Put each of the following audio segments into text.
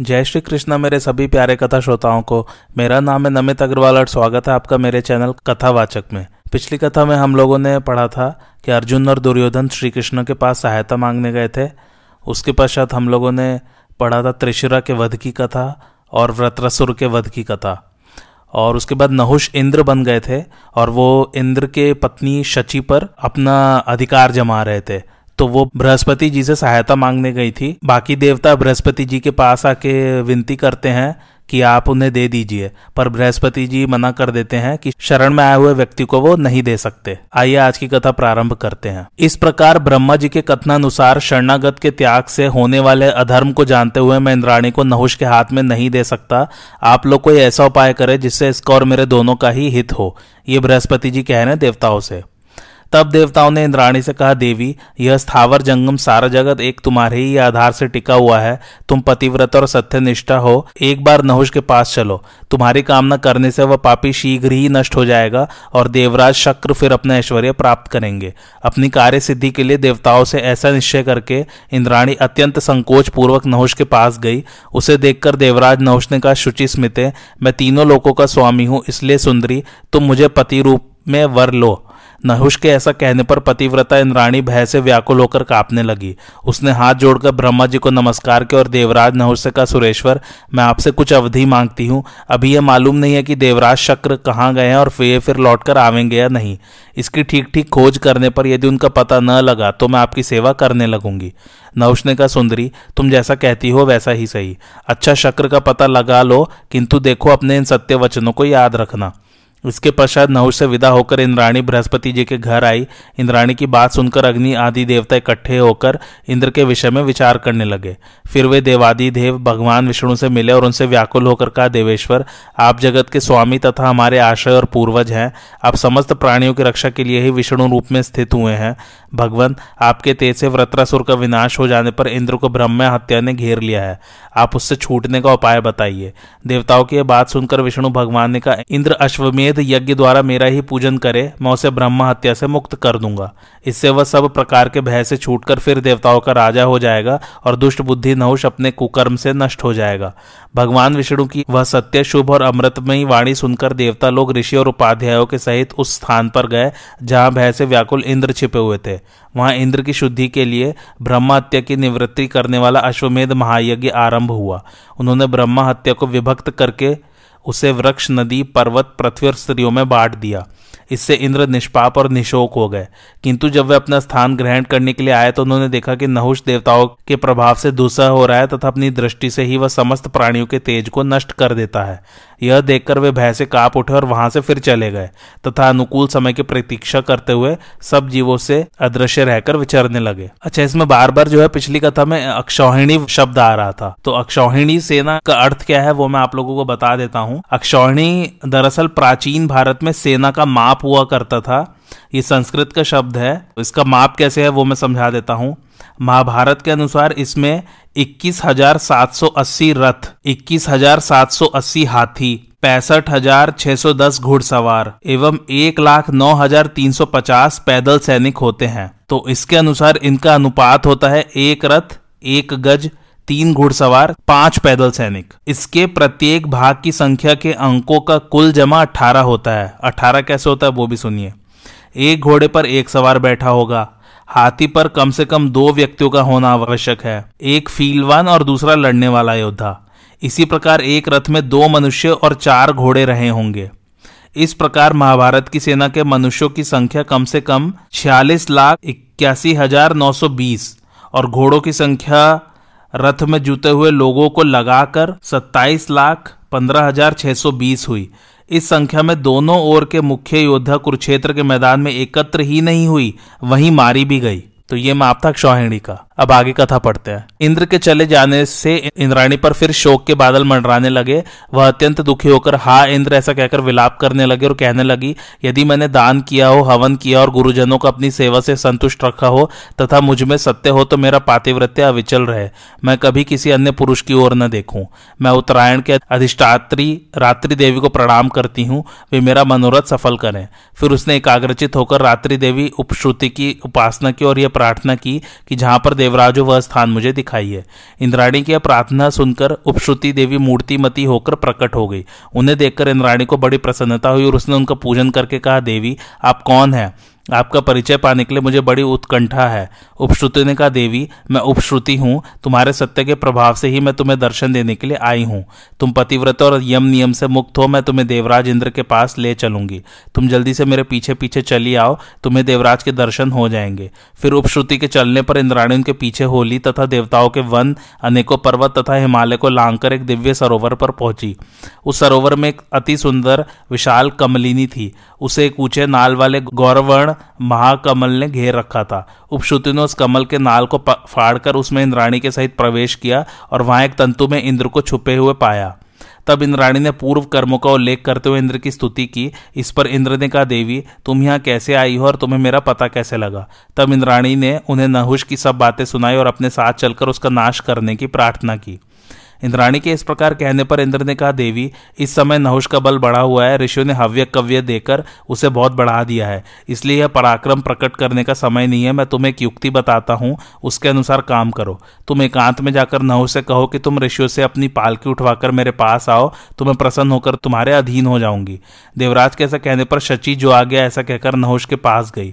जय श्री कृष्णा मेरे सभी प्यारे कथा श्रोताओं को। मेरा नाम है नमिता अग्रवाल और स्वागत है आपका मेरे चैनल कथावाचक में। पिछली कथा में हम लोगों ने पढ़ा था कि अर्जुन और दुर्योधन श्री कृष्ण के पास सहायता मांगने गए थे। उसके पश्चात हम लोगों ने पढ़ा था त्रिशिरा के वध की कथा और वृत्रासुर के वध की कथा, और उसके बाद नहुष इंद्र बन गए थे और वो इंद्र के पत्नी शची पर अपना अधिकार जमा रहे थे, तो वो बृहस्पति जी से सहायता मांगने गई थी। बाकी देवता बृहस्पति जी के पास आके विनती करते हैं कि आप उन्हें दे दीजिए, पर बृहस्पति जी मना कर देते हैं कि शरण में आए हुए व्यक्ति को वो नहीं दे सकते। आइए आज की कथा प्रारंभ करते हैं। इस प्रकार ब्रह्मा जी के कथनानुसार शरणागत के त्याग से होने वाले अधर्म को जानते हुए मैं इंद्राणी को नहुष के हाथ में नहीं दे सकता। आप लोग कोई ऐसा उपाय करें जिससे इसका और मेरे दोनों का ही हित हो। ये बृहस्पति जी कह रहे हैं देवताओं से। तब देवताओं ने इंद्राणी से कहा, देवी यह स्थावर जंगम सारा जगत एक तुम्हारे ही आधार से टिका हुआ है। तुम पतिव्रत और सत्यनिष्ठा हो। एक बार नहुष के पास चलो। तुम्हारी कामना करने से वह पापी शीघ्र ही नष्ट हो जाएगा और देवराज शक्र फिर अपना ऐश्वर्य प्राप्त करेंगे। अपनी कार्य सिद्धि के लिए देवताओं से ऐसा निश्चय करके इंद्राणी अत्यंत संकोच पूर्वक नहुष के पास गई। उसे देखकर देवराज नहुष ने कहा, शुचि स्मिते, मैं तीनों लोकों का स्वामी हूँ, इसलिए सुंदरी तुम मुझे पति रूप में वर लो। नहुष के ऐसा कहने पर पतिव्रता इंद्राणी भय से व्याकुल होकर कांपने लगी। उसने हाथ जोड़कर ब्रह्मा जी को नमस्कार किया और देवराज नहुष से कहा, सुरेश्वर मैं आपसे कुछ अवधि मांगती हूँ। अभी यह मालूम नहीं है कि देवराज शक्र कहाँ गए हैं और वे फिर लौटकर आवेंगे या नहीं। इसकी ठीक ठीक खोज करने पर यदि उनका पता न लगा तो मैं आपकी सेवा करने लगूंगी। नहुष ने कहा, सुंदरी तुम जैसा कहती हो वैसा ही सही। अच्छा शक्र का पता लगा लो, किंतु देखो अपने इन सत्य वचनों को याद रखना। इसके पश्चात नहुष से विदा होकर इंद्राणी बृहस्पति जी के घर आई। इंद्राणी की बात सुनकर अग्नि आदि देवता इकट्ठे होकर इंद्र के विषय में विचार करने लगे। फिर वे देवादि देव भगवान विष्णु से मिले और उनसे व्याकुल होकर कहा, देवेश्वर आप जगत के स्वामी तथा हमारे आश्रय और पूर्वज हैं। आप समस्त प्राणियों की रक्षा के लिए ही विष्णु रूप में स्थित हुए हैं। भगवान आपके तेज से वृत्रासुर का विनाश हो जाने पर इंद्र को ब्रह्म हत्या ने घेर लिया है। आप उससे छूटने का उपाय बताइए। देवताओं की बात सुनकर विष्णु भगवान ने कहा, इंद्र अश्वमेध यज्ञ द्वारा मेरा ही पूजन करे, मैं उसे ब्रह्म हत्या से मुक्त कर दूंगा। इससे वह सब प्रकार के भय से छूटकर फिर देवताओं का राजा हो जाएगा और दुष्ट बुद्धि नहुष अपने कुकर्म से नष्ट हो जाएगा। भगवान विष्णु की वह सत्य शुभ और अमृतमयी वाणी सुनकर देवता लोग ऋषि और उपाध्यायों के सहित उस स्थान पर गए जहां भय से व्याकुल इंद्र छिपे हुए थे। वहां इंद्र की शुद्धि के लिए ब्रह्म हत्या की निवृत्ति करने वाला अश्वमेध महायज्ञ आरंभ हुआ। उन्होंने ब्रह्म हत्या को विभक्त करके उसे वृक्ष, नदी, पर्वत, पृथ्वी और स्त्रियों में बांट दिया। इससे इंद्र निष्पाप और निशोक हो गए। किंतु जब वे अपना स्थान ग्रहण करने के लिए आए तो उन्होंने देखा कि नहुष देवताओं के प्रभाव से दूसरा हो रहा है तथा अपनी दृष्टि से ही वह समस्त प्राणियों के तेज को नष्ट कर देता है। यह देखकर वे भय से कांप उठे और वहां से फिर चले गए तथा अनुकूल समय की प्रतीक्षा करते हुए सब जीवों से अदृश्य रहकर विचरने लगे। अच्छा, इसमें बार बार जो है पिछली कथा में अक्षौहिणी शब्द आ रहा था, तो अक्षौहिणी सेना का अर्थ क्या है वो मैं आप लोगों को बता देता हूँ। अक्षौहिणी दरअसल प्राचीन भारत में सेना का माप हुआ करता था। ये संस्कृत का शब्द है। इसका माप कैसे है वो मैं समझा देता हूँ। महाभारत के अनुसार इसमें 21,780 रथ, 21,780 हाथी, 65,610 घुड़सवार एवं 1,09,350 पैदल सैनिक होते हैं। तो इसके अनुसार इनका अनुपात होता है 1 रथ 1 गज, 3 घुड़सवार, 5 पैदल सैनिक। इसके प्रत्येक भाग की संख्या के अंकों का कुल जमा 18 होता है। 18 कैसे होता है वो भी सुनिए। 1 घोड़े पर 1 सवार बैठा होगा। हाथी पर कम से कम 2 व्यक्तियों का होना आवश्यक है, एक फीलवान और दूसरा लड़ने वाला योद्धा। इसी प्रकार 1 रथ में 2 मनुष्य और 4 घोड़े रहे होंगे। इस प्रकार महाभारत की सेना के मनुष्यों की संख्या कम से कम 46,81,920 और घोड़ों की संख्या रथ में जुटे हुए लोगों को लगाकर 27,15,620 हुई। इस संख्या में दोनों ओर के मुख्य योद्धा कुरुक्षेत्र के मैदान में एकत्र ही नहीं हुई, वहीं मारी भी गई। तो ये माप था अक्षौहिणी का। अब आगे कथा पढ़ते हैं। इंद्र के चले जाने से इंद्राणी पर फिर शोक के बादल मंडराने लगे। वह अत्यंत दुखी होकर हा इंद्र ऐसा कहकर विलाप करने लगे और कहने लगी, यदि मैंने दान किया हो, हवन किया और गुरुजनों को अपनी सेवा से संतुष्ट रखा हो तथा मुझ में सत्य हो तो मेरा पातिव्रत्य अविचल रहे। मैं कभी किसी अन्य पुरुष की ओर न देखूं। मैं उत्तरायण के अधिष्ठात्री रात्रि देवी को प्रणाम करती हूँ, वे मेरा मनोरथ सफल करें। फिर उसने एकाग्रचित होकर रात्रि देवी उपश्रुति की उपासना की और यह प्रार्थना की कि जहां पर देवराजो वह स्थान मुझे दिखाई है। इंद्राणी की प्रार्थना सुनकर उपश्रुति देवी मूर्तिमती होकर प्रकट हो गई। उन्हें देखकर इंद्राणी को बड़ी प्रसन्नता हुई और उसने उनका पूजन करके कहा, देवी आप कौन हैं? आपका परिचय पाने के लिए मुझे बड़ी उत्कंठा है। उपश्रुति ने कहा, देवी मैं उपश्रुति हूँ, तुम्हारे सत्य के प्रभाव से ही मैं तुम्हें दर्शन देने के लिए आई हूँ। तुम पतिव्रत और यम नियम से मुक्त हो, मैं तुम्हें देवराज इंद्र के पास ले चलूंगी। तुम जल्दी से मेरे पीछे पीछे चली आओ, तुम्हें देवराज के दर्शन हो जाएंगे। फिर उपश्रुति के चलने पर इंद्राणी उनके पीछे होली तथा देवताओं के वन, अनेकों पर्वत तथा हिमालय को लांघकर एक दिव्य सरोवर पर पहुंची। उस सरोवर में एक अति सुंदर विशाल कमलिनी थी। उसे एक ऊंचे नाल वाले गौरवर्ण महाकमल ने घेर रखा था। उपश्रुति ने उस कमल के नाल को फाड़कर उसमें इंद्राणी के सहित प्रवेश किया और वहां एक तंतु में इंद्र को छुपे हुए पाया। तब इंद्राणी ने पूर्व कर्मों का उल्लेख करते हुए इंद्र की स्तुति की। इस पर इंद्र ने कहा, देवी तुम यहाँ कैसे आई हो और तुम्हें मेरा पता कैसे लगा? तब इंद्राणी ने उन्हें नहुष की सब बातें सुनाई और अपने साथ चलकर उसका नाश करने की प्रार्थना की। इंद्राणी के इस प्रकार कहने पर इंद्र ने कहा, देवी इस समय नहुष का बल बढ़ा हुआ है। ऋषियों ने हव्य कव्य देकर उसे बहुत बढ़ा दिया है, इसलिए यह पराक्रम प्रकट करने का समय नहीं है। मैं तुम्हें एक युक्ति बताता हूँ, उसके अनुसार काम करो। तुम एकांत में जाकर नहुष से कहो कि तुम ऋषियों से अपनी पालकी उठवाकर मेरे पास आओ, तो मैं प्रसन्न होकर तुम्हारे अधीन हो जाऊंगी। देवराज के ऐसा कहने पर शची जो आ गया ऐसा कहकर नहुष के पास गई।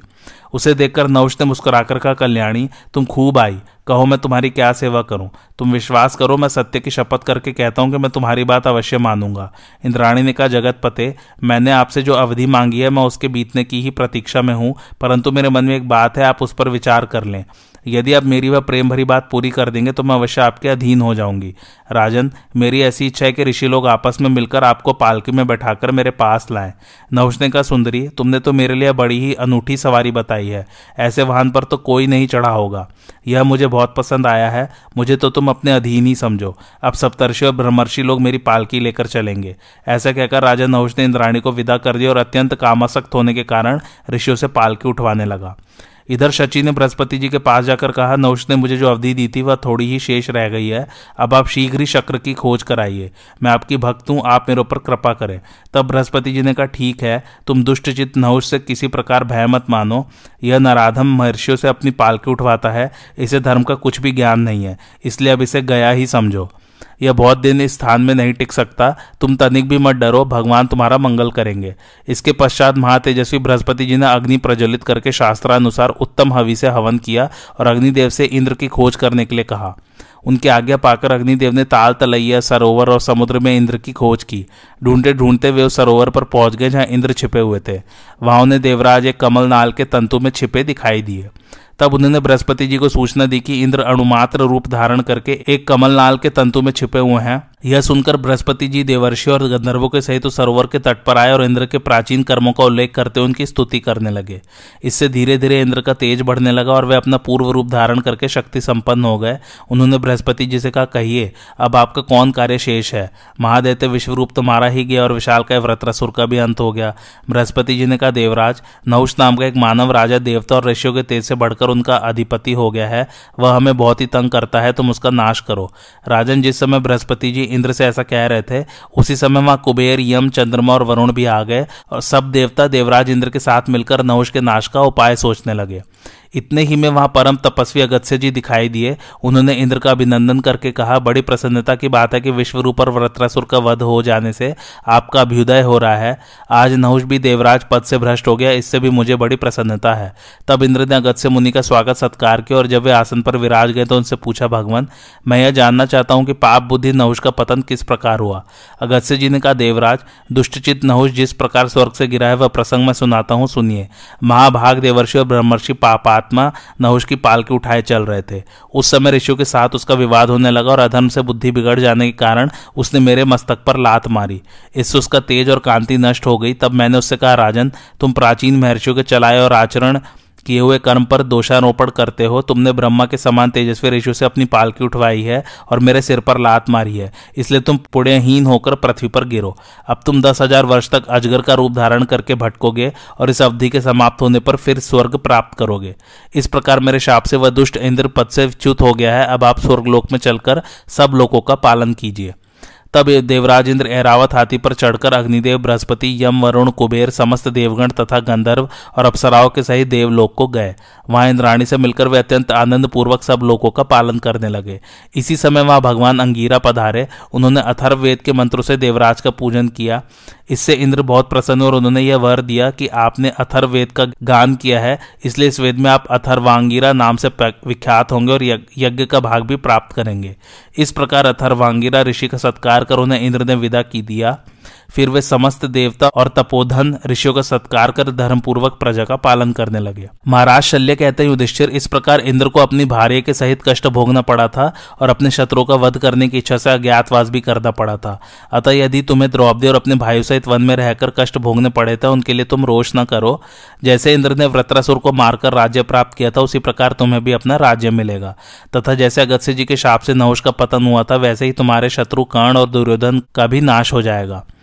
उसे देखकर नहुष ने मुस्कुराकर कहा, कल्याणी तुम खूब आई, कहो मैं तुम्हारी क्या सेवा करूं? तुम विश्वास करो, मैं सत्य की शपथ करके कहता हूं कि मैं तुम्हारी बात अवश्य मानूंगा। इंद्राणी ने कहा, जगतपते मैंने आपसे जो अवधि मांगी है मैं उसके बीतने की ही प्रतीक्षा में हूं, परंतु मेरे मन में एक बात है, आप उस पर विचार कर लें। यदि आप मेरी वह प्रेम भरी बात पूरी कर देंगे तो मैं अवश्य आपके अधीन हो जाऊंगी। राजन मेरी ऐसी इच्छा है कि ऋषि लोग आपस में मिलकर आपको पालकी में बैठाकर मेरे पास लाएं। नहुष ने कहा, सुंदरी तुमने तो मेरे लिए बड़ी ही अनूठी सवारी बताई है, ऐसे वाहन पर तो कोई नहीं चढ़ा होगा। यह मुझे बहुत पसंद आया है, मुझे तो तुम अपने अधीन ही समझो। अब सप्तर्षि और ब्रह्मर्षि लोग मेरी पालकी लेकर चलेंगे। ऐसा कहकर राजा नहुष ने इंद्राणी को विदा कर दिया और अत्यंत कामासक्त होने के कारण ऋषियों से पालकी उठवाने लगा। इधर शची ने बृहस्पति जी के पास जाकर कहा, नहुष ने मुझे जो अवधि दी थी वह थोड़ी ही शेष रह गई है। अब आप शीघ्र ही शक्र की खोज कराइए, मैं आपकी भक्त हूँ, आप मेरे ऊपर कृपा करें। तब बृहस्पति जी ने कहा, ठीक है, तुम दुष्टचित नहुष से किसी प्रकार भय मत मानो। यह नराधम महर्षियों से अपनी पालकी उठवाता है, इसे धर्म का कुछ भी ज्ञान नहीं है, इसलिए अब इसे गया ही समझो। यह बहुत दिन इस स्थान में नहीं टिक सकता, तुम तनिक भी मत डरो, भगवान तुम्हारा मंगल करेंगे। इसके पश्चात महातेजस्वी बृहस्पति जी ने अग्नि प्रज्वलित करके शास्त्रानुसार उत्तम हवि से हवन किया और अग्निदेव से इंद्र की खोज करने के लिए कहा। उनके आज्ञा पाकर अग्निदेव ने ताल तलैया, सरोवर और समुद्र में इंद्र की खोज की। ढूंढते ढूंढते वे उस सरोवर पर पहुंच गए जहां इंद्र छिपे हुए थे। वहां उन्हें देवराज एक कमल नाल के तंतु में छिपे दिखाई दिए। तब उन्होंने बृहस्पति जी को सूचना दी कि इंद्र अणुमात्र रूप धारण करके एक कमलनाल के तंतु में छिपे हुए हैं। यह सुनकर बृहस्पति जी देवर्षि और गंधर्वों के सहित सरोवर के तट पर आए और इंद्र के प्राचीन कर्मों का उल्लेख करते हुए उनकी स्तुति करने लगे। इससे धीरे धीरे इंद्र का तेज बढ़ने लगा और वे अपना पूर्व रूप धारण करके शक्ति संपन्न हो गए। उन्होंने बृहस्पति जी से कहा, कहिए अब आपका कौन कार्य शेष है? महादैत्य विश्वरूप तो मारा ही गया और विशाल का वृत्रासुर का भी अंत हो गया। बृहस्पति जी ने कहा, देवराज नहुष नाम का एक मानव राजा देवता और ऋषियों के तेज से बढ़कर उनका अधिपति हो गया है, वह हमें बहुत ही तंग करता है, तुम उसका नाश करो। राजन जिस समय बृहस्पति जी इंद्र से ऐसा कह रहे थे उसी समय वहां कुबेर, यम, चंद्रमा और वरुण भी आ गए और सब देवता देवराज इंद्र के साथ मिलकर नहुष के नाश का उपाय सोचने लगे। इतने ही में वहां परम तपस्वी अगस्त्य जी दिखाई दिए। उन्होंने इंद्र का अभिनंदन करके कहा, बड़ी प्रसन्नता की बात है कि विश्वरूप और वृत्रासुर का वध हो जाने से आपका अभ्युदय हो रहा है। आज नहुष भी देवराज पद से भ्रष्ट हो गया, इससे भी मुझे बड़ी प्रसन्नता है। तब इंद्र ने अगस्त्य मुनि का स्वागत सत्कार किया और जब वे आसन पर विराज गए तो उनसे पूछा, भगवान मैं यह जानना चाहता हूँ कि पाप बुद्धि नहुष का पतन किस प्रकार हुआ? अगस्त्य जी ने कहा, देवराज दुष्टचित नहुष जिस प्रकार स्वर्ग से गिरा है वह प्रसंग मैं सुनाता हूँ, सुनिए। महाभाग देवर्षि और ब्रह्मर्षि पापा नहुष की पालकी उठाए चल रहे थे। उस समय ऋषियों के साथ उसका विवाद होने लगा और अधर्म से बुद्धि बिगड़ जाने के कारण उसने मेरे मस्तक पर लात मारी, इससे उसका तेज और कांति नष्ट हो गई। तब मैंने उससे कहा, राजन तुम प्राचीन महर्षियों के चलाए और आचरण किए हुए कर्म पर दोषारोपण करते हो। तुमने ब्रह्मा के समान तेजस्वी ऋषि से अपनी पालकी उठवाई है और मेरे सिर पर लात मारी है, इसलिए तुम पुण्यहीन होकर पृथ्वी पर गिरो। अब तुम 10,000 वर्ष तक अजगर का रूप धारण करके भटकोगे और इस अवधि के समाप्त होने पर फिर स्वर्ग प्राप्त करोगे। इस प्रकार मेरे शाप से वह दुष्ट इंद्र पद से च्युत हो गया है। अब आप स्वर्गलोक में चलकर सब लोगों का पालन कीजिए। तब देवराजेंद्र ऐरावत हाथी पर चढ़कर अग्निदेव, बृहस्पति, यम, वरुण, कुबेर, समस्त देवगण तथा गंधर्व और अप्सराओं के सहित देवलोक को गए। वहां इंद्राणी से मिलकर वे अत्यंत आनंद पूर्वक सब लोकों का पालन करने लगे। इसी समय वहां भगवान अंगीरा पधारे। उन्होंने अथर्व वेद के मंत्रों से देवराज का पूजन किया। इससे इंद्र बहुत प्रसन्न और उन्होंने यह वर दिया कि आपने अथर्व वेद का गान किया है, इसलिए इस वेद में आप अथर्वांगीरा नाम से विख्यात होंगे और यज्ञ का भाग भी प्राप्त करेंगे। इस प्रकार अथर्वांगीरा ऋषि का सत्कार कर उन्हें इंद्र ने विदा की दिया। फिर वे समस्त देवता और तपोधन ऋषियों का सत्कार कर धर्मपूर्वक प्रजा का पालन करने लगे। महाराज शल्य कहते हैं, युधिष्ठिर, इस प्रकार इंद्र को अपनी भार्य के सहित कष्ट भोगना पड़ा था और अपने शत्रुओं का वध करने की इच्छा से अज्ञातवास भी करना पड़ा था। अतः यदि तुम्हें द्रौपदी और अपने भाइयों सहित वन में रहकर कष्ट भोगने पड़े थे, उनके लिए तुम रोष न करो। जैसे इंद्र ने वृत्रासुर को मारकर राज्य प्राप्त किया था, उसी प्रकार तुम्हें भी अपना राज्य मिलेगा। तथा जैसे अगस्त्य जी के शाप से नहुष का पतन हुआ था, वैसे ही तुम्हारे शत्रु कर्ण और दुर्योधन का भी नाश हो जाएगा।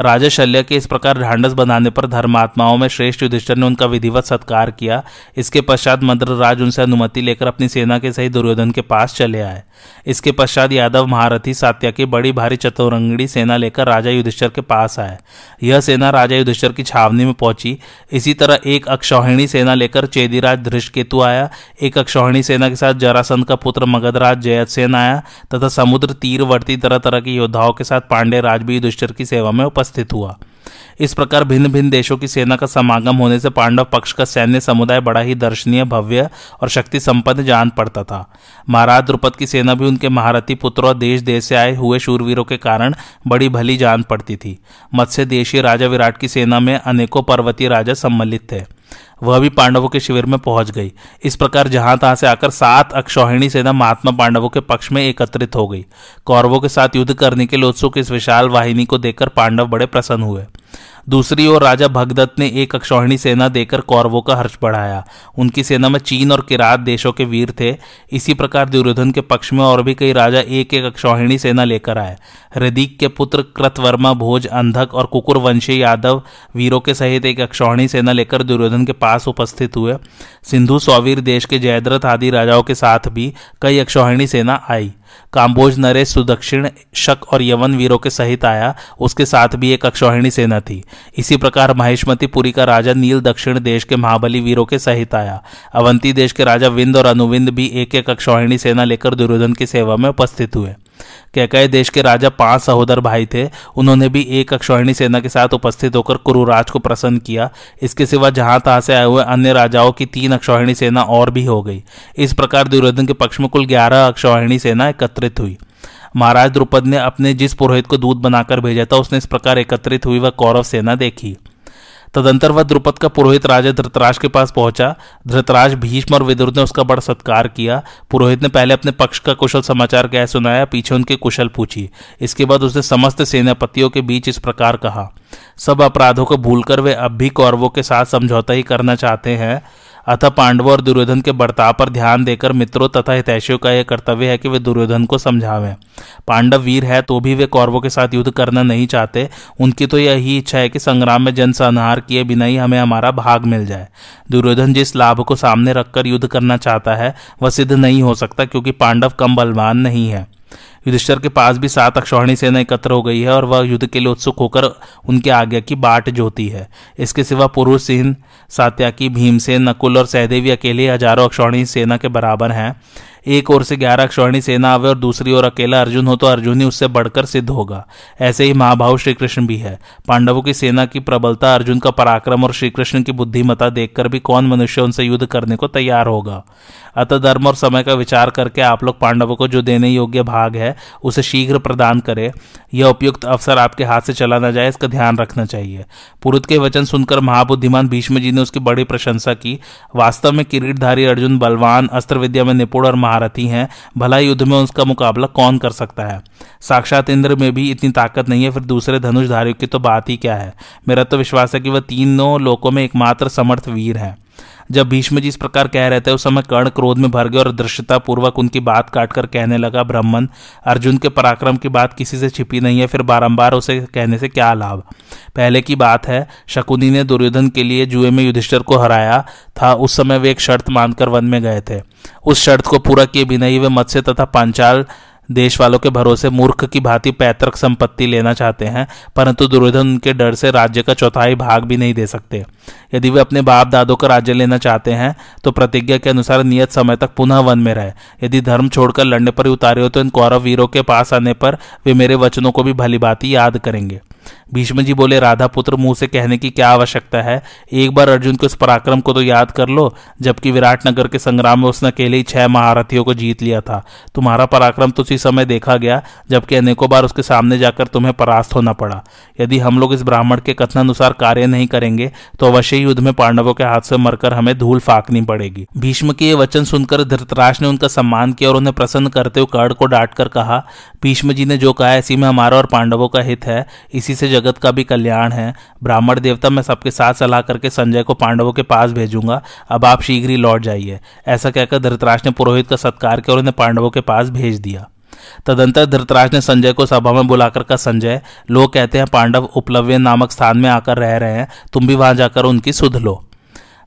राजा शल्य के इस प्रकार ढांढस बनाने पर धर्मात्माओं में श्रेष्ठ युधिष्ठिर ने उनका विधिवत सत्कार किया। इसके पश्चात मंद्रराज उनसे अनुमति लेकर अपनी सेना के सहित दुर्योधन के पास चले आए। इसके पश्चात यादव महारथी सात्यकि बड़ी भारी चतुरंगड़ी सेना लेकर राजा युधिष्ठिर के पास आए। यह सेना राजा युधिष्ठिर की छावनी में पहुंची। इसी तरह एक अक्षौहिणी सेना लेकर चेदिराज धृष्टकेतु आया। एक अक्षौहिणी सेना के साथ जरासंध का पुत्र मगधराज जयसेन आया तथा समुद्र तीरवर्ती तरह तरह के योद्धाओं के साथ पांडे राज भी युधिष्ठिर की सेवा में उपस्थित हुआ। इस प्रकार भिन्न भिन्न देशों की सेना का समागम होने से पांडव पक्ष का सैन्य समुदाय बड़ा ही दर्शनीय, भव्य और शक्ति संपन्न जान पड़ता था। महाराज द्रुपद की सेना भी उनके महारथी पुत्रों और देश देश से आए हुए शूरवीरों के कारण बड़ी भली जान पड़ती थी। मत्स्य देशीय राजा विराट की सेना में अनेकों पर्वतीय राजा सम्मिलित थे। वह भी पांडवों के शिविर में पहुंच गई। इस प्रकार जहां तहां से आकर 7 अक्षौहिणी सेना महात्मा पांडवों के पक्ष में एकत्रित हो गई। कौरवों के साथ युद्ध करने के लिए उत्सुक इस विशाल वाहिनी को देखकर पांडव बड़े प्रसन्न हुए। दूसरी ओर राजा भगदत्त ने एक अक्षौहिणी सेना देकर कौरवों का हर्ष बढ़ाया। उनकी सेना में चीन और किरात देशों के वीर थे। इसी प्रकार दुर्योधन के पक्ष में और भी कई राजा एक एक अक्षौहिणी सेना लेकर आए। हृदिक के पुत्र कृतवर्मा, भोज, अंधक और कुकुरवंशी यादव वीरों के सहित एक अक्षौहिणी सेना लेकर दुर्योधन के पास उपस्थित हुए। सिंधु सौवीर देश के जयद्रथ आदि राजाओं के साथ भी कई अक्षौहिणी सेना आई। काम्बोज नरेश, सुदक्षिण, शक और यवन वीरों के सहित आया। उसके साथ भी एक अक्षौहिणी सेना थी। इसी प्रकार महेशमतीपुरी का राजा नील दक्षिण देश के महाबली वीरों के सहित आया। अवंती देश के राजा विन्द और अनुविंद भी एक एक अक्षौहिणी सेना लेकर दुर्योधन की सेवा में उपस्थित हुए। कैकय देश के राजा 5 सहोदर भाई थे। उन्होंने भी एक अक्षौहिणी सेना के साथ उपस्थित होकर कुरुराज को प्रसन्न किया। इसके सिवा जहां तहां से आए हुए अन्य राजाओं की 3 अक्षौहिणी सेना और भी हो गई। इस प्रकार दुर्योधन के पक्ष में कुल 11 अक्षौहिणी सेना एकत्रित हुई। महाराज द्रुपद ने अपने जिस पुरोहित को दूध बनाकर भेजा था, उसने इस प्रकार एकत्रित हुई वह कौरव सेना देखी। तदंतर वह द्रुपद का पुरोहित राजा धृतराष्ट्र के पास पहुंचा। धृतराष्ट्र, भीष्म और विदुर ने उसका बड़ा सत्कार किया। पुरोहित ने पहले अपने पक्ष का कुशल समाचार कह सुनाया, पीछे उनके कुशल पूछी। इसके बाद उसने समस्त सेनापतियों के बीच इस प्रकार कहा, सब अपराधों को भूलकर वे अब भी कौरवों के साथ समझौता ही करना चाहते हैं। अतः पांडवों और दुर्योधन के बर्ताव पर ध्यान देकर मित्रों तथा हितैषियों का यह कर्तव्य है कि वे दुर्योधन को समझावें। पांडव वीर है तो भी वे कौरवों के साथ युद्ध करना नहीं चाहते। उनकी तो यही इच्छा है कि संग्राम में जनसंहार किए बिना ही हमें हमारा भाग मिल जाए। दुर्योधन जिस लाभ को सामने रखकर युद्ध करना चाहता है वह सिद्ध नहीं हो सकता, क्योंकि पांडव कम बलवान नहीं है। युधिष्ठिर के पास भी 7 अक्षौहिणी सेना एकत्र हो गई है और वह युद्ध के लिए उत्सुक होकर उनके आज्ञा की बाट जोती है। इसके सिवा पुरुष सिंह, सात्यकि, भीमसेन, नकुल और सहदेवी अकेले हजारों अक्षौहिणी सेना के बराबर हैं। एक ओर से 11 अक्षौहिणी सेना आवे और दूसरी ओर अकेला अर्जुन हो तो अर्जुन ही उससे बढ़कर सिद्ध होगा। ऐसे ही महाभाव श्री कृष्ण भी है। पांडवों की सेना की प्रबलता, अर्जुन का पराक्रम और श्री कृष्ण की बुद्धिमता देखकर भी कौन मनुष्य उनसे युद्ध करने को तैयार होगा। अतः धर्म और समय का विचार करके आप लोग पांडवों को जो देने योग्य भाग है उसे शीघ्र प्रदान करें। यह उपयुक्त अवसर आपके हाथ से चला न जाए, इसका ध्यान रखना चाहिए। पुरुत के वचन सुनकर महाबुद्धिमान भीष्म जी ने उसकी बड़ी प्रशंसा की। वास्तव में किरीटधारी अर्जुन बलवान, अस्त्र विद्या में निपुण और महारथी हैं। भला युद्ध में उसका मुकाबला कौन कर सकता है? साक्षात इंद्र में भी इतनी ताकत नहीं है, फिर दूसरे धनुषधारियों की तो बात ही क्या है। मेरा तो विश्वास है कि वह तीनों लोकों में एकमात्र समर्थ वीर है। जब भीष्म जी इस प्रकार कह रहे थे, उस समय कर्ण क्रोध में भर गए और धृष्टता पूर्वक उनकी बात काटकर कहने लगा, ब्राह्मण, अर्जुन के पराक्रम की बात किसी से छिपी नहीं है, फिर बारंबार उसे कहने से क्या लाभ। पहले की बात है, शकुनी ने दुर्योधन के लिए जुए में युधिष्ठिर को हराया था। उस समय वे एक शर्त मानकर वन में गए थे। उस शर्त को पूरा किए बिना ही वे मत्स्य तथा पांचाल देश वालों के भरोसे मूर्ख की भांति पैतृक संपत्ति लेना चाहते हैं, परंतु दुर्योधन उनके डर से राज्य का चौथाई भाग भी नहीं दे सकते। यदि वे अपने बाप दादों का राज्य लेना चाहते हैं तो प्रतिज्ञा के अनुसार नियत समय तक पुनः वन में रहे। यदि धर्म छोड़कर लड़ने पर उतारे हो तो इन कौरव वीरों के पास आने पर वे मेरे वचनों को भी भलीभांति याद करेंगे। भीष्म जी बोले, राधा पुत्र, मुंह से कहने की क्या आवश्यकता है, एक बार अर्जुन के उस पराक्रम को तो याद कर लो, जबकि विराट नगर के संग्राम में उसने अकेले ही 6 महारथियों को जीत लिया था। तुम्हारा पराक्रम तो उसी समय देखा गया जबकि अनेकों बार उसके सामने जाकर तुम्हें परास्त होना पड़ा। यदि हम लोग इस ब्राह्मण के कथनानुसार कार्य नहीं करेंगे तो अवश्य युद्ध में पांडवों के हाथ से मरकर हमें धूल फांकनी पड़ेगी। भीष्म के ये वचन सुनकर धृतराष्ट्र ने उनका सम्मान किया और उन्हें प्रसन्न करते हुए कर्ण को डांटकर कहा, भीष्म जी ने जो कहा इसी में हमारा और पांडवों का हित है, इसी से जगत का भी कल्याण है। ब्राह्मण देवता, मैं सबके साथ सलाह करके संजय को पांडवों के पास भेजूंगा, अब आप शीघ्र ही लौट जाइए। ऐसा कहकर धृतराष्ट्र ने पुरोहित का सत्कार किया और उन्हें पांडवों के पास भेज दिया। तदंतर धृतराष्ट्र ने संजय को सभा में बुलाकर कहा, संजय, लोग कहते हैं पांडव उपलव्य नामक स्थान में आकर रह रहे हैं, तुम भी वहां जाकर उनकी सुध लो।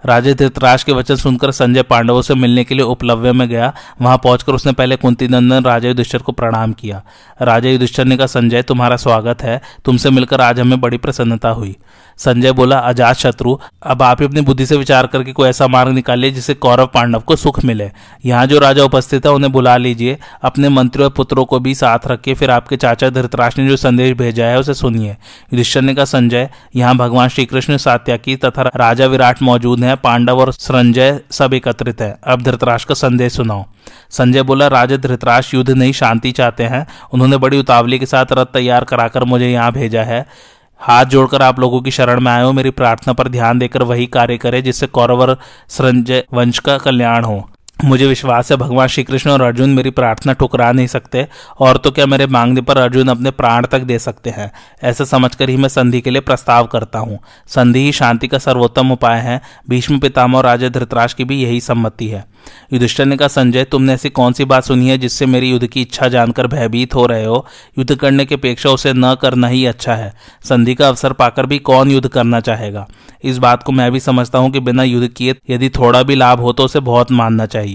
राजा धृतराष्ट्र के वचन सुनकर संजय पांडवों से मिलने के लिए उपलव्य में गया। वहां पहुंचकर उसने पहले कुंती नंदन राजा युधिष्ठिर को प्रणाम किया। राजा युधिष्ठिर ने कहा, संजय, तुम्हारा स्वागत है, तुमसे मिलकर आज हमें बड़ी प्रसन्नता हुई। संजय बोला, अजात शत्रु, अब आप ही अपनी बुद्धि से विचार करके कोई ऐसा मार्ग निकालिए जिससे कौरव पांडव को सुख मिले। यहाँ जो राजा उपस्थित है उन्हें बुला लीजिए, अपने मंत्रियों और पुत्रों को भी साथ रखिए। फिर आपके चाचा धृतराष्ट्र ने जो संदेश भेजा है उसे सुनिए। युधिष्ठिर ने कहा, संजय, यहाँ भगवान श्रीकृष्ण, सात्यकि तथा राजा विराट मौजूद है, पांडव और संजय सब एकत्रित है। अब धृतराष्ट्र का संदेश सुनाओ। संजय बोला, राजा धृतराष्ट्र युद्ध नहीं शांति चाहते हैं, उन्होंने बड़ी उतावली के साथ रथ तैयार कराकर मुझे यहाँ भेजा है। हाथ जोड़कर आप लोगों की शरण में आए हो, मेरी प्रार्थना पर ध्यान देकर वही कार्य करें जिससे कौरव और संजय वंश का कल्याण हो। मुझे विश्वास है भगवान श्री कृष्ण और अर्जुन मेरी प्रार्थना ठुकरा नहीं सकते, और तो क्या मेरे मांगने पर अर्जुन अपने प्राण तक दे सकते हैं। ऐसा समझकर ही मैं संधि के लिए प्रस्ताव करता हूँ। संधि ही शांति का सर्वोत्तम उपाय है। भीष्म पितामह और राजा धृतराष्ट्र की भी यही सम्मति है। युधिष्ठिर ने कहा, संजय, तुमने ऐसी कौन सी बात सुनी है जिससे मेरी युद्ध की इच्छा जानकर भयभीत हो रहे हो? युद्ध करने की अपेक्षा उसे न करना ही अच्छा है। संधि का अवसर पाकर भी कौन युद्ध करना चाहेगा? इस बात को मैं भी समझता हूँ कि बिना युद्ध किए यदि थोड़ा भी लाभ हो तो उसे बहुत मानना चाहिए।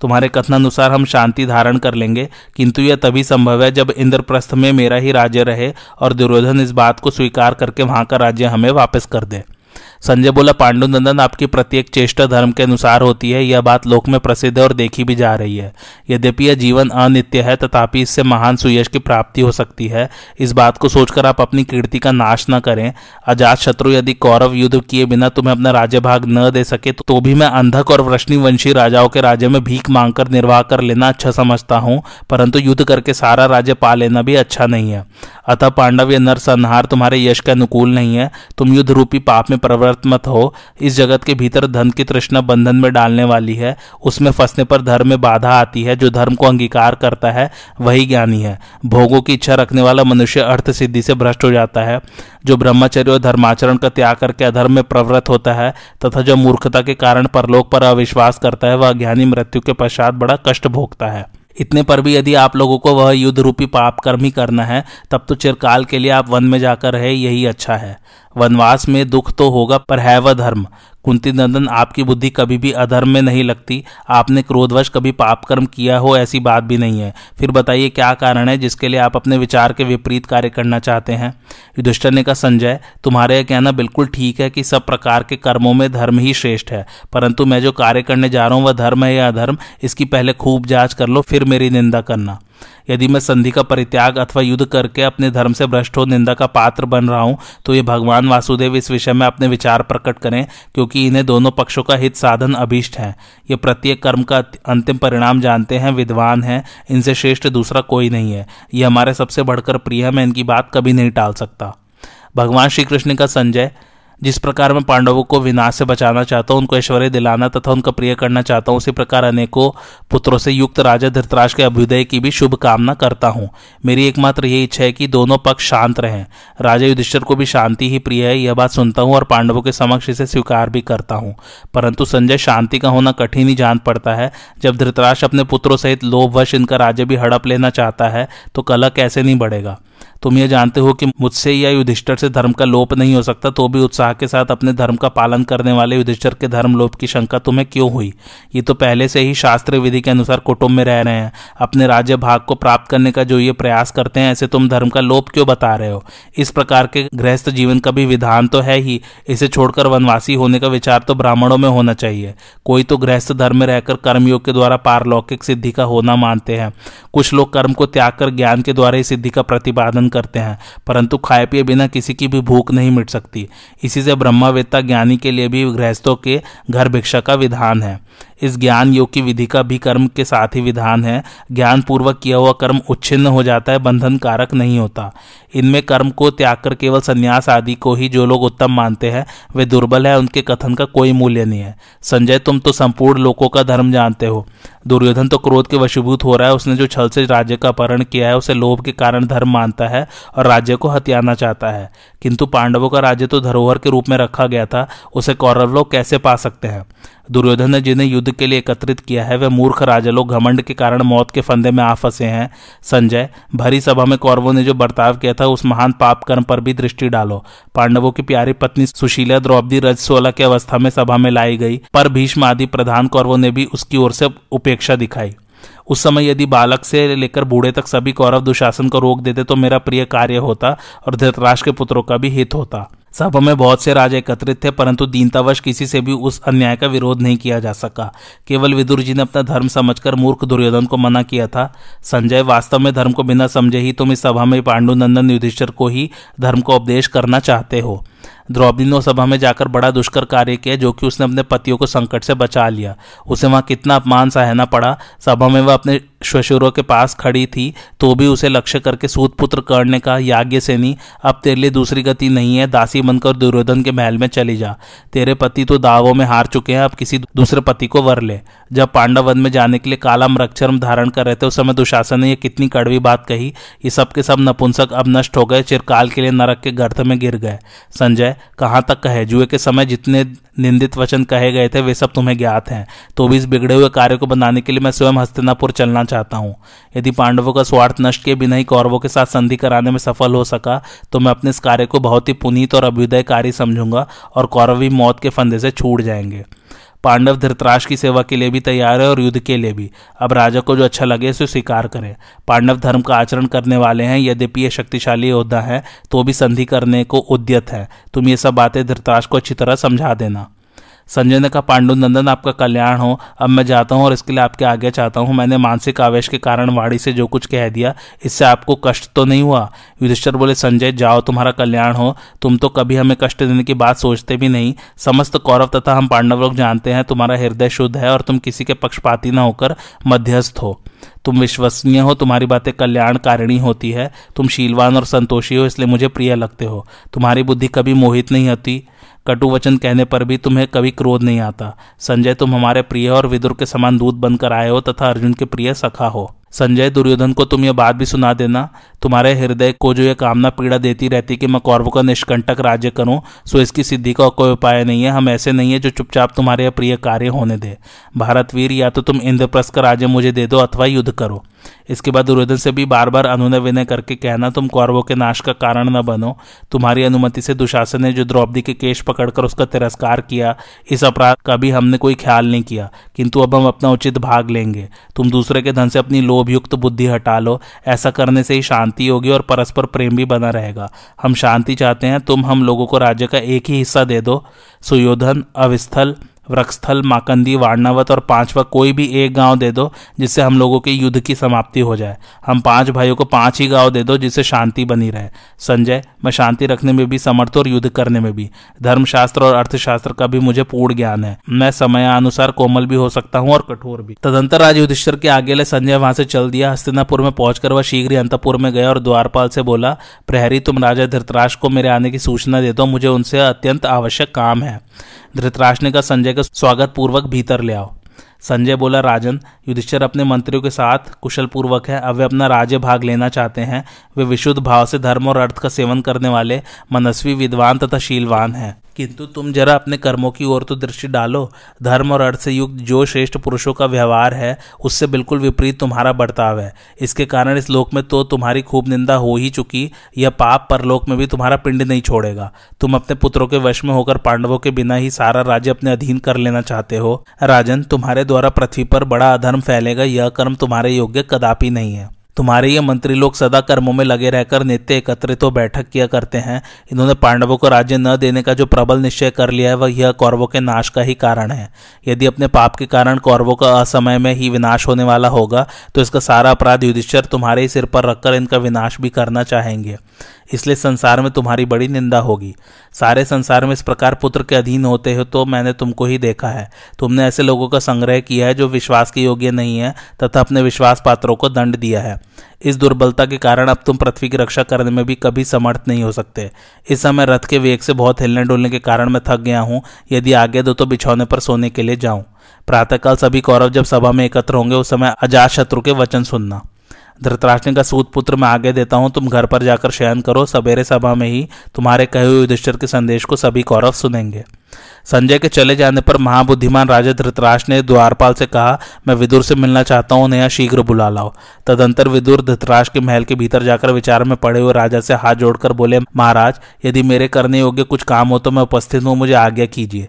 तुम्हारे कथनानुसार हम शांति धारण कर लेंगे, किंतु यह तभी संभव है जब इंद्रप्रस्थ में मेरा ही राज्य रहे और दुर्योधन इस बात को स्वीकार करके वहां का राज्य हमें वापस कर दे। संजय बोला, पांडुनंदन, आपकी प्रत्येक चेष्टा धर्म के अनुसार होती है, यह बात लोक में प्रसिद्ध है और देखी भी जा रही है। यद्यपि यह जीवन अनित्य है तथापि इससे महान सुयश की प्राप्ति हो सकती है। इस बात को सोचकर आप अपनी कीर्ति का नाश न करें। अजात शत्रु, यदि कौरव युद्ध किए बिना तुम्हें अपना राज्य भाग न दे सके तो भी मैं अंधक और वृष्णिवंशी राजाओं के राज्य में भीख मांगकर निर्वाह कर लेना अच्छा समझता हूँ, परंतु युद्ध करके सारा राज्य पा लेना भी अच्छा नहीं है। अतः पांडव, यह नरसंहार तुम्हारे यश के अनुकूल नहीं है। तुम युद्ध रूपी पाप में प्रवृत्त मत हो। इस जगत के भीतर धन की तृष्णा बंधन में डालने वाली है, उसमें फंसने पर धर्म में बाधा आती है। जो धर्म को अंगीकार करता है वही ज्ञानी है। भोगों की इच्छा रखने वाला मनुष्य अर्थ सिद्धि से भ्रष्ट हो जाता है। जो ब्रह्मचर्य और धर्माचरण का त्याग करके अधर्म में प्रवृत्त होता है तथा जो मूर्खता के कारण परलोक पर अविश्वास करता है वह ज्ञानी मृत्यु के पश्चात बड़ा कष्ट भोगता है। इतने पर भी यदि आप लोगों को वह युद्ध रूपी पाप कर्म ही करना है तब तो चिरकाल के लिए आप वन में जाकर रहे, यही अच्छा है। वनवास में दुख तो होगा पर है वह धर्म। कुंती नंदन, आपकी बुद्धि कभी भी अधर्म में नहीं लगती। आपने क्रोधवश कभी पाप कर्म किया हो ऐसी बात भी नहीं है। फिर बताइए क्या कारण है जिसके लिए आप अपने विचार के विपरीत कार्य करना चाहते हैं? युधिष्ठिर ने कहा, संजय, तुम्हारा यह कहना बिल्कुल ठीक है कि सब प्रकार के कर्मों में धर्म ही श्रेष्ठ है, परंतु मैं जो कार्य करने जा रहा हूँ वह धर्म है या अधर्म, इसकी पहले खूब जाँच कर लो, फिर मेरी निंदा करना। यदि मैं संधि का परित्याग अथवा युद्ध करके अपने धर्म से भ्रष्ट हो निंदा का पात्र बन रहा हूं तो ये भगवान वासुदेव इस विषय में अपने विचार प्रकट करें, क्योंकि इन्हें दोनों पक्षों का हित साधन अभीष्ट है। ये प्रत्येक कर्म का अंतिम परिणाम जानते हैं, विद्वान हैं, इनसे श्रेष्ठ दूसरा कोई नहीं है। ये हमारे सबसे बढ़कर प्रिय है, मैं इनकी बात कभी नहीं टाल सकता। भगवान श्री कृष्ण का, संजय, जिस प्रकार मैं पांडवों को विनाश से बचाना चाहता हूँ, उनको ऐश्वर्य दिलाना तथा उनका प्रिय करना चाहता हूँ, उसी प्रकार अनेकों पुत्रों से युक्त राजा धृतराष्ट्र के अभ्युदय की भी शुभ कामना करता हूँ। मेरी एकमात्र यही इच्छा है कि दोनों पक्ष शांत रहें। राजा युधिष्ठिर को भी शांति ही प्रिय है, यह बात सुनता हूँ और पांडवों के समक्ष इसे स्वीकार भी करता हूँ, परंतु संजय, शांति का होना कठिन ही जान पड़ता है। जब धृतराष्ट्र अपने पुत्रों सहित लोभवश इनका राज्य भी हड़प लेना चाहता है तो कलह कैसे नहीं बढ़ेगा? तुम यह जानते हो कि मुझसे या युधिष्ठिर से धर्म का लोप नहीं हो सकता, तो भी उत्साह के साथ अपने धर्म का पालन करने वाले युधिष्ठिर के धर्म लोप की शंका तुम्हें क्यों हुई? ये तो पहले से ही शास्त्र विधि के अनुसार कुटुंब में रह रहे हैं। अपने राज्य भाग को प्राप्त करने का जो ये प्रयास करते हैं, ऐसे तुम धर्म का लोप क्यों बता रहे हो? इस प्रकार के गृहस्थ जीवन का भी विधान तो है ही, इसे छोड़कर वनवासी होने का विचार तो ब्राह्मणों में होना चाहिए। कोई तो गृहस्थ धर्म में रहकर कर्मयोग के द्वारा पारलौकिक सिद्धि का होना मानते हैं, कुछ लोग कर्म को त्याग कर ज्ञान के द्वारा ही सिद्धि का प्रतिपादन करते हैं, परंतु खाए पिए बिना किसी की भी भूख नहीं मिट सकती। इसी से ब्रह्मवेत्ता ज्ञानी के लिए भी गृहस्थों के घर भिक्षा का विधान है। इस ज्ञान योग की विधि का भी कर्म के साथ ही विधान है। ज्ञान पूर्वक किया हुआ कर्म उच्छिन्न हो जाता है, बंधन कारक नहीं होता। इनमें कर्म को त्याग कर केवल संन्यास आदि को ही जो लोग उत्तम मानते हैं, वे दुर्बल है, उनके कथन का कोई मूल्य नहीं है। संजय, तुम तो संपूर्ण लोकों का धर्म जानते हो। दुर्योधन तो क्रोध के वशीभूत हो रहा है, उसने जो छल से राज्य का अपहरण किया है उसे लोभ के कारण धर्म मानता है और राज्य को हथियाना चाहता है, किंतु पांडवों का राज्य तो धरोहर के रूप में रखा गया था, उसे कौरव लोग कैसे पा सकते हैं? दुर्योधन ने जिन्हें युद्ध के लिए एकत्रित किया है, वे मूर्ख राजा लोग घमंड के कारण मौत के फंदे में आ फंसे हैं। संजय, भरी सभा में कौरवों ने जो बर्ताव किया था, उस महान पाप कर्म पर भी दृष्टि डालो। पांडवों की प्यारी पत्नी सुशीला द्रौपदी रजस्वला की अवस्था में सभा में लाई गई, पर भीष्म आदि प्रधान कौरवों ने भी उसकी ओर से उपेक्षा दिखाई। उस समय यदि बालक से लेकर बूढ़े तक सभी कौरव दुशासन को रोक देते तो मेरा प्रिय कार्य होता और धृतराष्ट्र के पुत्रों का भी हित होता। सभा में बहुत से राजा एकत्रित थे, परंतु दीनतावश किसी से भी उस अन्याय का विरोध नहीं किया जा सका। केवल विदुर जी ने अपना धर्म समझकर मूर्ख दुर्योधन को मना किया था। संजय, वास्तव में धर्म को बिना समझे ही तुम इस सभा में पांडुनंदन युधिष्ठिर को ही धर्म को उपदेश करना चाहते हो। द्रौपदी ने सभा में जाकर बड़ा दुष्कर कार्य किया, जो कि उसने अपने पतियों को संकट से बचा लिया। उसे वहां कितना अपमान सहना पड़ा। सभा में वह अपने श्वशुरों के पास खड़ी थी, तो भी उसे लक्ष्य करके सूतपुत्र कर्ण ने कहा, याज्ञसेनी, अब तेरे लिए दूसरी गति नहीं है, दासी बनकर दुर्योधन के महल में चली जा। तेरे पति तो दावों में हार चुके हैं, अब किसी दूसरे पति को वर ले। जब पांडव वन में जाने के लिए काला मृगचर्म धारण कर रहे थे, उस समय दुशासन ने यह कितनी कड़वी बात कही। ये सब के सब नपुंसक अब नष्ट हो गए, चिरकाल के लिए नरक के गर्त में गिर गए। संजय, कहां तक कहे? जुए के समय जितने निंदित वचन कहे गए थे, वे सब तुम्हें ज्ञात हैं। तो भी इस बिगड़े हुए कार्य को बनाने के लिए मैं स्वयं हस्तिनापुर चलना चाहता हूं। यदि पांडवों का स्वार्थ नष्ट किए बिना ही कौरवों के साथ संधि कराने में सफल हो सका, तो मैं अपने इस कार्य को बहुत ही पुनीत और अभ्युदयकारी समझूंगा और कौरव भी मौत के फंदे से छूट जाएंगे। पांडव धृतराष्ट्र की सेवा के लिए भी तैयार है और युद्ध के लिए भी। अब राजा को जो अच्छा लगे उसे स्वीकार करें। पांडव धर्म का आचरण करने वाले हैं, यद्यपि ये शक्तिशाली योद्धा है तो भी संधि करने को उद्यत है। तुम ये सब बातें धृतराष्ट्र को अच्छी तरह समझा देना। संजय ने कहा, पांडुनंदन, आपका कल्याण हो, अब मैं जाता हूँ और इसके लिए आपके आज्ञा चाहता हूँ। मैंने मानसिक आवेश के कारण वाणी से जो कुछ कह दिया, इससे आपको कष्ट तो नहीं हुआ? युधिष्ठिर बोले, संजय जाओ, तुम्हारा कल्याण हो। तुम तो कभी हमें कष्ट देने की बात सोचते भी नहीं। समस्त कौरव तथा हम पांडव लोग जानते हैं तुम्हारा हृदय शुद्ध है और तुम किसी के पक्षपाती न होकर मध्यस्थ हो। तुम विश्वसनीय हो, तुम्हारी बातें कल्याणकारिणी होती है। तुम शीलवान और संतोषी हो, इसलिए मुझे प्रिय लगते हो। तुम्हारी बुद्धि कभी मोहित नहीं होती, कटु वचन कहने पर भी तुम्हें कभी क्रोध नहीं आता। संजय, तुम हमारे प्रिय और विदुर के समान दूत बनकर आए हो तथा अर्जुन के प्रिय सखा हो। संजय, दुर्योधन को तुम यह बात भी सुना देना, तुम्हारे हृदय को जो यह कामना पीड़ा देती रहती कि मैं कौरवों का निष्कंटक राज्य करूं, सो इसकी सिद्धि का कोई उपाय नहीं है। हम ऐसे नहीं है जो चुपचाप तुम्हारे प्रिय कार्य होने दे। भारतवीर, या तो तुम इंद्रप्रस्थ का राज्य मुझे दे दो अथवा युद्ध करो। इसके बाद दुर्योधन से भी बार बार अनुनय विनय करके कहना, तुम कौरवों के नाश का कारण न बनो। तुम्हारी अनुमति से दुशासन ने जो द्रौपदी के केश पकड़कर उसका तिरस्कार किया, इस अपराध का भी हमने कोई ख्याल नहीं किया, किंतु अब हम अपना उचित भाग लेंगे। तुम दूसरे के धन से अपनी लोभयुक्त बुद्धि हटा लो। ऐसा करने से ही शांति होगी और परस्पर प्रेम भी बना रहेगा। हम शांति चाहते हैं, तुम हम लोगों को राज्य का एक ही हिस्सा दे दो। सुयोधन, अविस्थल, वृक्षस्थल, माकंदी, वारणावत और पांचवा कोई भी एक गांव दे दो, जिससे हम लोगों के युद्ध की समाप्ति हो जाए। हम पांच भाइयों को पांच ही गांव दे दो, जिससे शांति बनी रहे। संजय, मैं शांति रखने में भी समर्थ और युद्ध करने में भी। धर्मशास्त्र और अर्थशास्त्र का भी मुझे पूर्ण ज्ञान है। मैं समयानुसार कोमल भी हो सकता हूँ और कठोर भी। तदंतर राज युधिष्ठिर के आगे ले संजय वहां से चल दिया। हस्तिनापुर में पहुंचकर वह शीघ्र ही अंतपुर में गया और द्वारपाल से बोला, प्रहरी, तुम राजा धृतराष्ट्र को मेरे आने की सूचना दे दो, मुझे उनसे अत्यंत आवश्यक काम है। धृतराष्ट्र ने कहा, संजय का स्वागत पूर्वक भीतर ले आओ। संजय बोला, राजन, युधिष्ठिर अपने मंत्रियों के साथ कुशल पूर्वक है। अब वे अपना राज्य भाग लेना चाहते हैं। वे विशुद्ध भाव से धर्म और अर्थ का सेवन करने वाले मनस्वी, विद्वान तथा शीलवान हैं। किंतु तुम जरा अपने कर्मों की ओर तो दृष्टि डालो। धर्म और अर्थ से युक्त जो श्रेष्ठ पुरुषों का व्यवहार है उससे बिल्कुल विपरीत तुम्हारा बर्ताव है। इसके कारण इस लोक में तो तुम्हारी खूब निंदा हो ही चुकी, यह पाप परलोक में भी तुम्हारा पिंड नहीं छोड़ेगा। तुम अपने पुत्रों के वश में होकर पांडवों के बिना ही सारा राज्य अपने अधीन कर लेना चाहते हो। राजन, तुम्हारे द्वारा पृथ्वी पर बड़ा अधर्म फैलेगा, यह कर्म तुम्हारे योग्य कदापि नहीं है। तुम्हारे ये मंत्री लोग सदा कर्मों में लगे रहकर नित्य एकत्रित हो बैठक किया करते हैं। इन्होंने पांडवों को राज्य न देने का जो प्रबल निश्चय कर लिया है वह यह कौरवों के नाश का ही कारण है। यदि अपने पाप के कारण कौरवों का असमय में ही विनाश होने वाला होगा तो इसका सारा अपराध युधिष्ठिर तुम्हारे ही सिर पर रखकर इनका विनाश भी करना चाहेंगे, इसलिए संसार में तुम्हारी बड़ी निंदा होगी। सारे संसार में इस प्रकार पुत्र के अधीन होते हो तो मैंने तुमको ही देखा है। तुमने ऐसे लोगों का संग्रह किया है जो विश्वास के योग्य नहीं है तथा अपने विश्वास पात्रों को दंड दिया है। इस दुर्बलता के कारण अब तुम पृथ्वी की रक्षा करने में भी कभी समर्थ नहीं हो सकते। इस समय रथ के वेग से बहुत हिलने डुलने के कारण मैं थक गया हूँ। यदि आगे दो तो बिछौने पर सोने के लिए जाऊँ। प्रातःकाल सभी कौरव जब सभा में एकत्र होंगे उस समय अजातशत्रु के वचन सुनना। धृतराष्ट्र का सूत पुत्र मैं आगे देता हूँ, तुम घर पर जाकर शयन करो। सवेरे सभा में ही तुम्हारे कहे हुए युधिष्ठिर के संदेश को सभी कौरव सुनेंगे। संजय के चले जाने पर महाबुद्धिमान राजा धृतराष्ट्र ने द्वारपाल से कहा, मैं विदुर से मिलना चाहता हूँ, उन्हें शीघ्र बुला लाओ। तदंतर विदुर धृतराष्ट्र के महल के भीतर जाकर विचार में पड़े हुए राजा से हाथ जोड़कर बोले, महाराज, यदि मेरे करने योग्य कुछ काम हो तो मैं उपस्थित हूँ, मुझे आज्ञा कीजिए।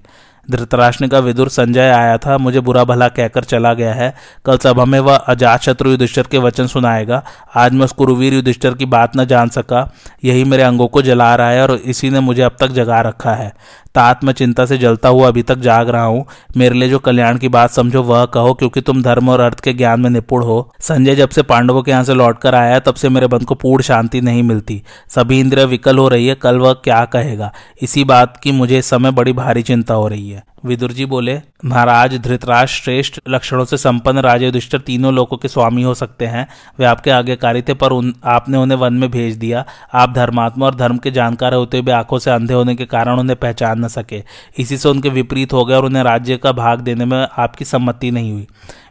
धृतराष्ट्र का विदुर संजय आया था, मुझे बुरा भला कहकर चला गया है। कल सभा में वह अजातशत्रु युधिष्ठिर के वचन सुनाएगा। आज मैं उस कुरुवीर युधिष्ठिर की बात न जान सका, यही मेरे अंगों को जला रहा है और इसी ने मुझे अब तक जगा रखा है। तात में चिंता से जलता हुआ अभी तक जाग रहा हूँ। मेरे लिए जो कल्याण की बात समझो वह कहो, क्योंकि तुम धर्म और अर्थ के ज्ञान में निपुण हो। संजय जब से पांडवों के यहाँ से लौटकर आया है तब से मेरे मन को पूर्ण शांति नहीं मिलती। सभी इंद्रिय विकल हो रही है, कल वह क्या कहेगा, इसी बात की मुझे इस समय बड़ी भारी चिंता हो रही है। विदुर जी बोले, महाराज, धृतराष्ट्र श्रेष्ठ लक्षणों से संपन्न राजा युधिष्ठिर तीनों लोकों के स्वामी हो सकते हैं। वे आपके आज्ञाकारी थे, पर आपने उन्हें वन में भेज दिया। आप धर्मात्मा और धर्म के जानकार होते हुए आंखों से अंधे होने के कारण उन्हें पहचान न सके, इसी से उनके विपरीत हो गए और उन्हें राज्य का भाग देने में आपकी सम्मति नहीं हुई।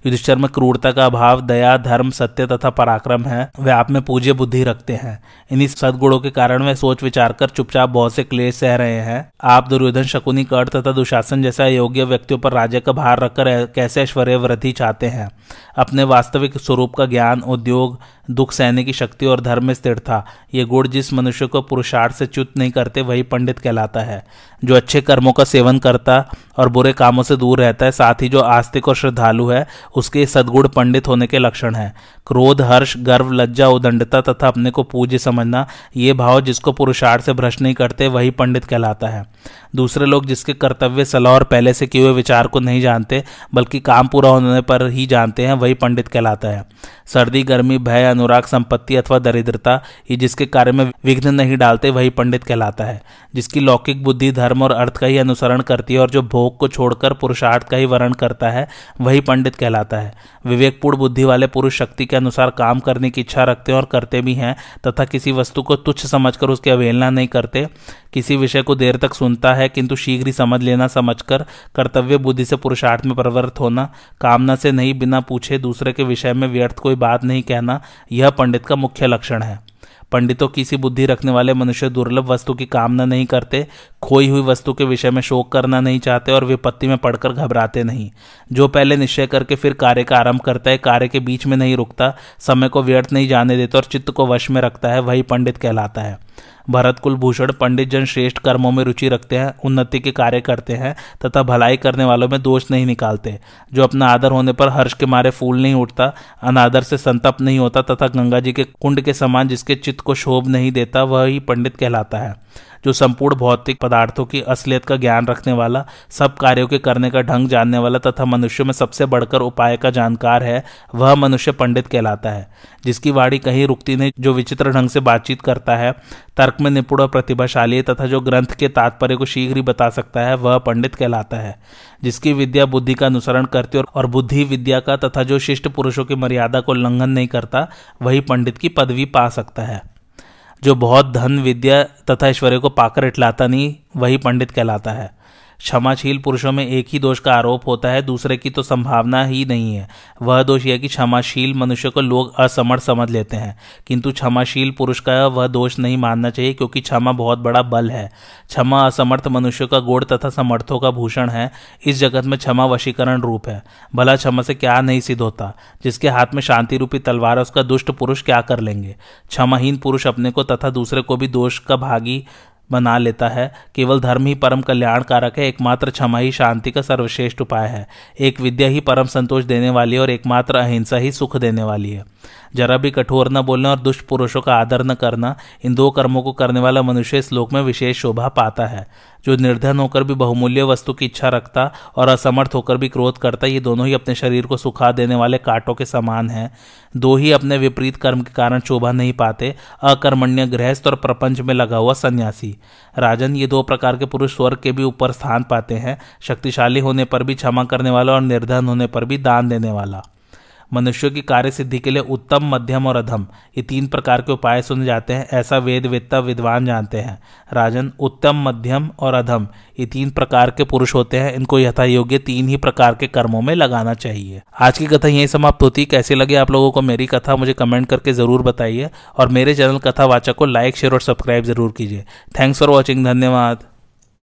युधिष्ठिर में क्रूरता का अभाव, दया, धर्म, सत्य तथा पराक्रम है। वे आप में पूज्य बुद्धि रखते हैं। इन्हीं सद्गुणों के कारण वे सोच विचार कर चुपचाप बहुत से क्लेश सह रहे हैं। आप दुर्योधन, शकुनी, कर्ण तथा दुशासन जैसे अयोग्य व्यक्तियों पर राज्य का भार रखकर कैसे ऐश्वर्य वृद्धि चाहते हैं। अपने वास्तविक स्वरूप का ज्ञान, उद्योग, दुख सहने की शक्ति और धर्म में स्थिरता, ये गुण जिस मनुष्य को पुरुषार्थ से च्युत नहीं करते वही पंडित कहलाता है। जो अच्छे कर्मों का सेवन करता और बुरे कामों से दूर रहता है, साथ ही जो आस्तिक और श्रद्धालु है, उसके सद्गुण पंडित होने के लक्षण है। क्रोध, हर्ष, गर्व, लज्जा, उदंडता तथा अपने को पूज्य समझना, ये भाव जिसको पुरुषार्थ से भ्रष्ट नहीं करते वही पंडित कहलाता है। दूसरे लोग जिसके कर्तव्य, सलाह और पहले से किए हुए विचार को नहीं जानते बल्कि काम पूरा होने पर ही जानते हैं, वही पंडित कहलाता है। सर्दी, गर्मी, भय, अनुराग, संपत्ति अथवा दरिद्रता, ये जिसके कार्य में विघ्न नहीं डालते वही पंडित कहलाता है। जिसकी लौकिक बुद्धि धर्म और अर्थ का ही अनुसरण करती है और जो भोग को छोड़कर पुरुषार्थ का ही वर्ण करता है वही पंडित कहलाता है। विवेकपूर्ण बुद्धि वाले पुरुष शक्ति के अनुसार काम करने की इच्छा रखते हैं और करते भी हैं, तथा किसी वस्तु को तुच्छ समझकर उसकी अवहेलना नहीं करते। किसी विषय को देर तक सुनता है किंतु शीघ्र ही समझ लेना, समझकर कर्तव्य बुद्धि से पुरुषार्थ में प्रवृत्त होना, कामना से नहीं बिना पूछे दूसरे के विषय में व्यर्थ कोई बात नहीं कहना, यह पंडित का मुख्य लक्षण है। पंडितों की सी बुद्धि रखने वाले मनुष्य दुर्लभ वस्तु की कामना नहीं करते, खोई हुई वस्तु के विषय में शोक करना नहीं चाहते और विपत्ति में पड़कर घबराते नहीं। जो पहले निश्चय करके फिर कार्य का आरंभ करता है, कार्य के बीच में नहीं रुकता, समय को व्यर्थ नहीं जाने देता और चित्त को वश में रखता है, वही पंडित कहलाता है। भरत कुलभूषण पंडित जन श्रेष्ठ कर्मों में रुचि रखते हैं, उन्नति के कार्य करते हैं तथा भलाई करने वालों में दोष नहीं निकालते। जो अपना आदर होने पर हर्ष के मारे फूल नहीं उठता, अनादर से संतप्त नहीं होता तथा गंगा जी के कुंड के समान जिसके चित्त को शोभ नहीं देता, वह ही पंडित कहलाता है। जो संपूर्ण भौतिक पदार्थों की असलियत का ज्ञान रखने वाला, सब कार्यों के करने का ढंग जानने वाला तथा मनुष्य में सबसे बढ़कर उपाय का जानकार है, वह मनुष्य पंडित कहलाता है। जिसकी वाणी कहीं रुकती नहीं, जो विचित्र ढंग से बातचीत करता है, तर्क में निपुण और प्रतिभाशाली तथा जो ग्रंथ के तात्पर्य को शीघ्र ही बता सकता है, वह पंडित कहलाता है। जिसकी विद्या बुद्धि का अनुसरण करती और बुद्धि विद्या का तथा जो शिष्ट पुरुषों की मर्यादा को उल्लंघन नहीं करता, वही पंडित की पदवी पा सकता है। जो बहुत धन, विद्या तथा ऐश्वर्य को पाकर इटलाता नहीं, वही पंडित कहलाता है। क्षमाशील पुरुषों में एक ही दोष का आरोप होता है, दूसरे की तो संभावना ही नहीं है। वह दोष यह कि क्षमाशील मनुष्य को लोग असमर्थ समझ लेते हैं, किंतु क्षमाशील पुरुष का वह दोष नहीं मानना चाहिए, क्योंकि क्षमा बहुत बड़ा बल है। क्षमा असमर्थ मनुष्य का गुण तथा समर्थों का भूषण है। इस जगत में क्षमा वशीकरण रूप है। भला क्षमा से क्या नहीं सिद्ध होता। जिसके हाथ में शांति रूपी तलवार है, उसका दुष्ट पुरुष क्या कर लेंगे। क्षमाहीन पुरुष अपने को तथा दूसरे को भी दोष का भागी बना लेता है। केवल धर्म ही परम कल्याण कारक है। एकमात्र क्षमा ही शांति का सर्वश्रेष्ठ उपाय है। एक विद्या ही परम संतोष देने वाली है और एकमात्र अहिंसा ही सुख देने वाली है। जरा भी कठोर न बोलना और दुष्ट पुरुषों का आदर न करना, इन दो कर्मों को करने वाला मनुष्य इस लोक में विशेष शोभा पाता है। जो निर्धन होकर भी बहुमूल्य वस्तु की इच्छा रखता और असमर्थ होकर भी क्रोध करता, ये दोनों ही अपने शरीर को सुखा देने वाले कांटों के समान हैं। दो ही अपने विपरीत कर्म के कारण शोभा नहीं पाते, अकर्मण्य गृहस्थ और प्रपंच में लगा हुआ सन्यासी। राजन, ये दो प्रकार के पुरुष स्वर्ग के भी ऊपर स्थान पाते हैं। शक्तिशाली होने पर भी क्षमा करने वाला और निर्धन होने पर भी दान देने वाला। मनुष्यों की कार्य सिद्धि के लिए उत्तम, मध्यम और अधम, ये तीन प्रकार के उपाय सुने जाते हैं, ऐसा वेद वेत्ता विद्वान जानते हैं। राजन, उत्तम, मध्यम और अधम, ये तीन प्रकार के पुरुष होते हैं। इनको यथा योग्य तीन ही प्रकार के कर्मों में लगाना चाहिए। आज की कथा यही समाप्त होती है। कैसी लगी आप लोगों को मेरी कथा, मुझे कमेंट करके जरूर बताइए और मेरे चैनल कथावाचक को लाइक, शेयर और सब्सक्राइब जरूर कीजिए। Thanks for watching. धन्यवाद।